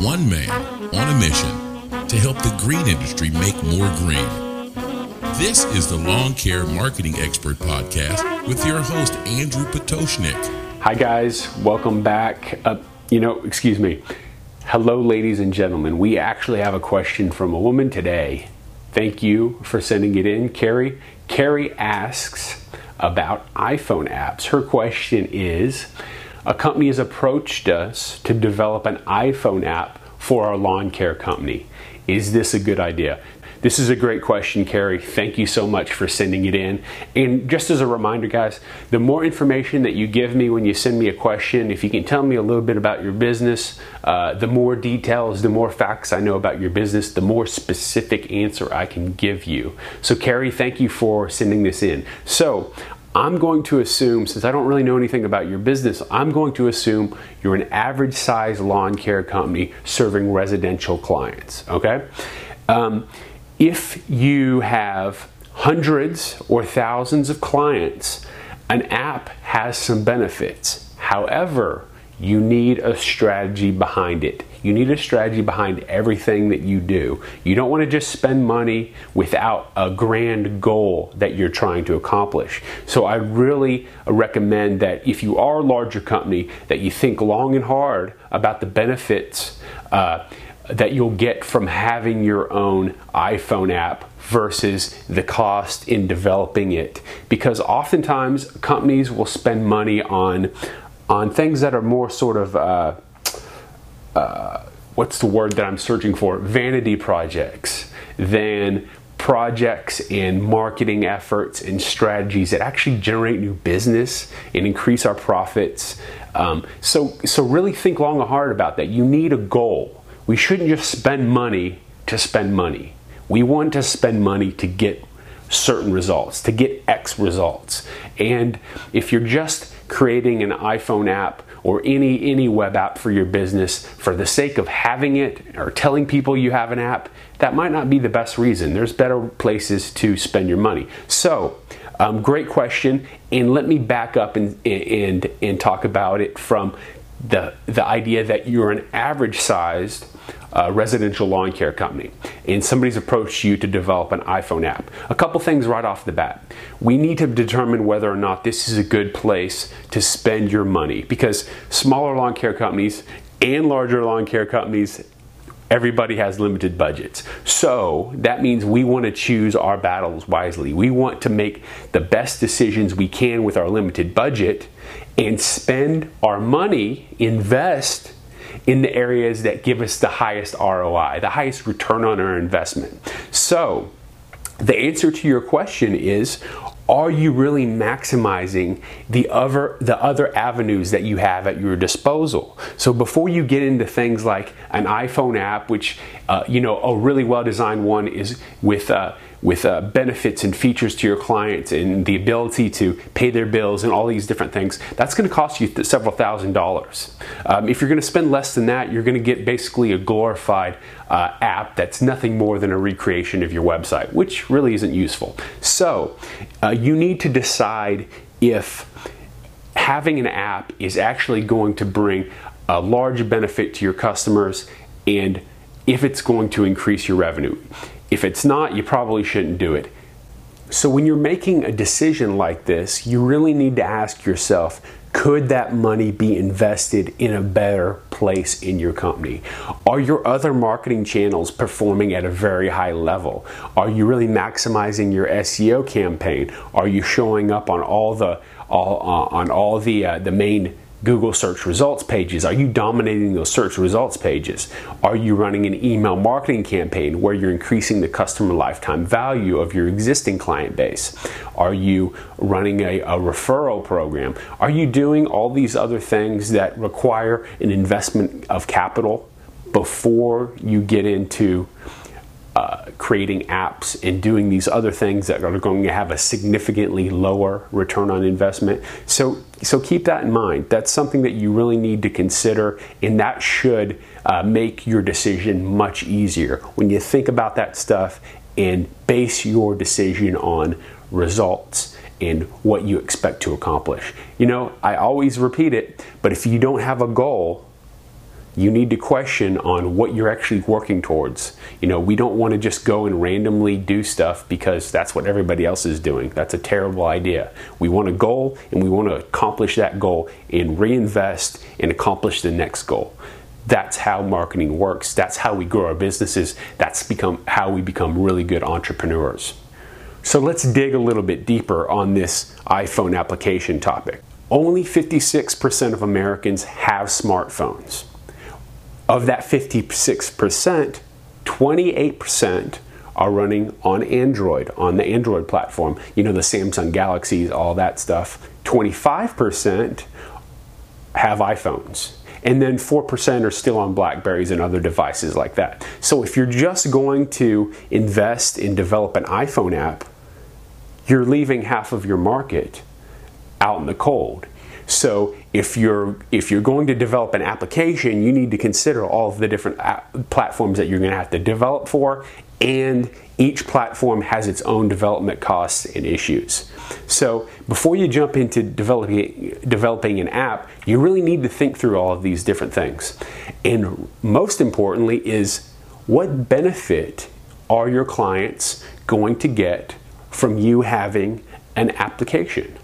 One man on a mission to help the green industry make more green. This is the Lawn Care Marketing Expert Podcast with your host, Andrew Potoshnik. Hi guys, welcome back. Hello, ladies and gentlemen. We actually have a question from a woman today. Thank you for sending it in, Carrie. Carrie asks about iPhone apps. Her question is, a company has approached us to develop an iPhone app for our lawn care company. Is this a good idea? This is a great question, Carrie. Thank you so much for sending it in. And just as a reminder, guys, the more information that you give me when you send me a question, if you can tell me a little bit about your business, the more details, the more facts I know about your business, the more specific answer I can give you. So, Carrie, thank you for sending this in. So, I'm going to assume, since I don't really know anything about your business, I'm going to assume you're an average size lawn care company serving residential clients, okay? If you have hundreds or thousands of clients, an app has some benefits. However, you need a strategy behind it. You need a strategy behind everything that you do. You don't want to just spend money without a grand goal that you're trying to accomplish. So I really recommend that if you are a larger company, that you think long and hard about the benefits that you'll get from having your own iPhone app versus the cost in developing it. Because oftentimes companies will spend money on things that are more sort of, what's the word that I'm searching for? Vanity projects than projects and marketing efforts and strategies that actually generate new business and increase our profits. So really think long and hard about that. You need a goal. We shouldn't just spend money to spend money. We want to spend money to get certain results, to get X results. And if you're just creating an iPhone app or any web app for your business for the sake of having it or telling people you have an app, that might not be the best reason. There's better places to spend your money. So, great question. And let me back up and talk about it from the idea that you're an average-sized residential lawn care company and somebody's approached you to develop an iPhone app. A couple things right off the bat. We need to determine whether or not this is a good place to spend your money, because smaller lawn care companies and larger lawn care companies, everybody has limited budgets. So that means we want to choose our battles wisely. We want to make the best decisions we can with our limited budget and spend our money, invest in the areas that give us the highest ROI, the highest return on our investment. So the answer to your question is, are you really maximizing the other avenues that you have at your disposal? So before you get into things like an iPhone app, which a really well-designed one is with benefits and features to your clients and the ability to pay their bills and all these different things, that's going to cost you several $1,000s. If you're going to spend less than that, you're going to get basically a glorified app that's nothing more than a recreation of your website, which really isn't useful. So you need to decide if having an app is actually going to bring a large benefit to your customers and if it's going to increase your revenue. If it's not, you probably shouldn't do it. So when you're making a decision like this, you really need to ask yourself, could that money be invested in a better place in your company? Are your other marketing channels performing at a very high level? Are you really maximizing your SEO campaign? Are you showing up on all the main Google search results pages? Are you dominating those search results pages? Are you running an email marketing campaign where you're increasing the customer lifetime value of your existing client base? Are you running a referral program? Are you doing all these other things that require an investment of capital before you get into creating apps and doing these other things that are going to have a significantly lower return on investment? So keep that in mind. That's something that you really need to consider, and that should make your decision much easier when you think about that stuff and base your decision on results and what you expect to accomplish. I always repeat it, but if you don't have a goal, you need to question on what you're actually working towards. You know, we don't want to just go and randomly do stuff because that's what everybody else is doing. That's a terrible idea. We want a goal and we want to accomplish that goal and reinvest and accomplish the next goal. That's how marketing works. That's how we grow our businesses. That's how we become really good entrepreneurs. So let's dig a little bit deeper on this iPhone application topic. Only 56% of Americans have smartphones. Of that 56%, 28% are running on Android, on the Android platform. You know, the Samsung Galaxies, all that stuff. 25% have iPhones. And then 4% are still on Blackberries and other devices like that. So if you're just going to invest and develop an iPhone app, you're leaving half of your market out in the cold. So if you're going to develop an application, you need to consider all of the different platforms that you're going to have to develop for, and each platform has its own development costs and issues. So before you jump into developing an app, you really need to think through all of these different things. And most importantly is, what benefit are your clients going to get from you having an application?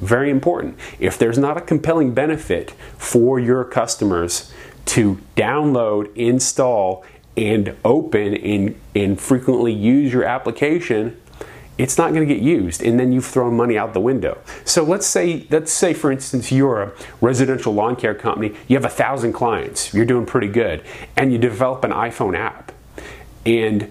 Very important. If there's not a compelling benefit for your customers to download, install, and open and frequently use your application, it's not going to get used, and then you've thrown money out the window. So let's say for instance you're a residential lawn care company, you have 1,000 clients, you're doing pretty good, and you develop an iPhone app, and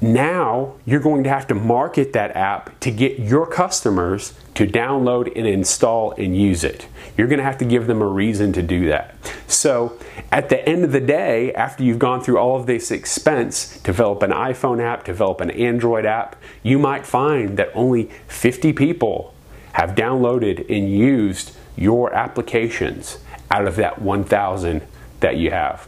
now you're going to have to market that app to get your customers to download and install and use it. You're going to have to give them a reason to do that. So at the end of the day, after you've gone through all of this expense, develop an iPhone app, develop an Android app, you might find that only 50 people have downloaded and used your applications out of that 1,000 that you have.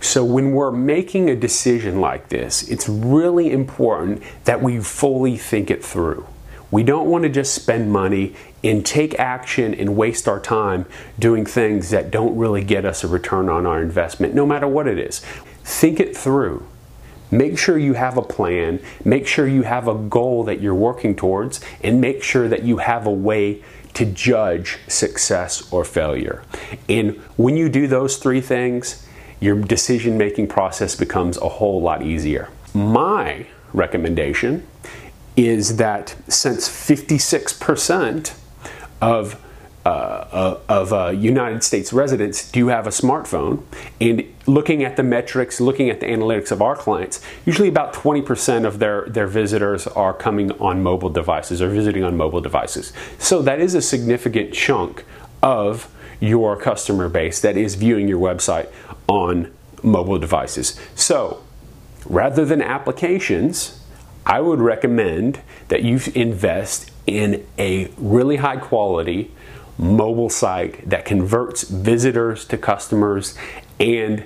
So when we're making a decision like this, it's really important that we fully think it through. We don't want to just spend money and take action and waste our time doing things that don't really get us a return on our investment, no matter what it is. Think it through. Make sure you have a plan. Make sure you have a goal that you're working towards, and make sure that you have a way to judge success or failure. And when you do those three things, your decision-making process becomes a whole lot easier. My recommendation is that since 56% of United States residents do have a smartphone, and looking at the metrics, looking at the analytics of our clients, usually about 20% of their visitors are coming on mobile devices or visiting on mobile devices. So that is a significant chunk of your customer base that is viewing your website on mobile devices. So rather than applications, I would recommend that you invest in a really high quality mobile site that converts visitors to customers. And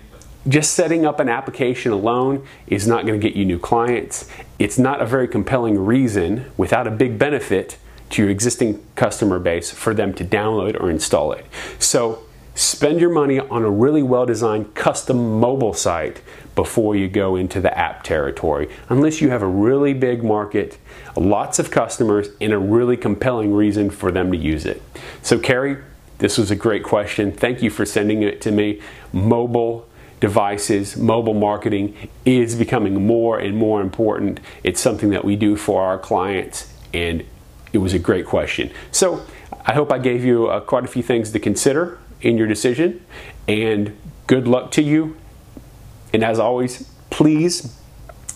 just setting up an application alone is not going to get you new clients. It's not a very compelling reason without a big benefit to your existing customer base for them to download or install it. So spend your money on a really well-designed custom mobile site before you go into the app territory, unless you have a really big market, lots of customers, and a really compelling reason for them to use it. So Carrie, this was a great question. Thank you for sending it to me. Mobile devices, mobile marketing is becoming more and more important. It's something that we do for our clients, and it was a great question. So I hope I gave you quite a few things to consider in your decision, and good luck to you. And as always, please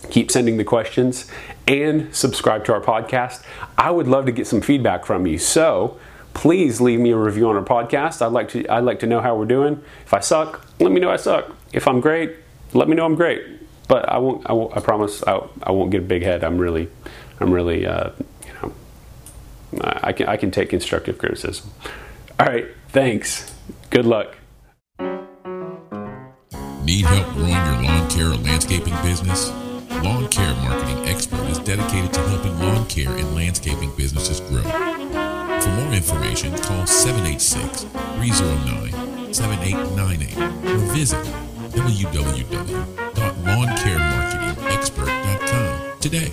keep sending the questions and subscribe to our podcast. I would love to get some feedback from you, so please leave me a review on our podcast. I'd like to know how we're doing. If I suck, let me know I suck. If I'm great, let me know I'm great. But I promise I won't get a big head. I'm really I can take constructive criticism. All right, thanks. Good luck. Need help growing your lawn care or landscaping business? Lawn Care Marketing Expert is dedicated to helping lawn care and landscaping businesses grow. For more information, call 786-309-8255. 7898 or visit www.lawncaremarketingexpert.com today.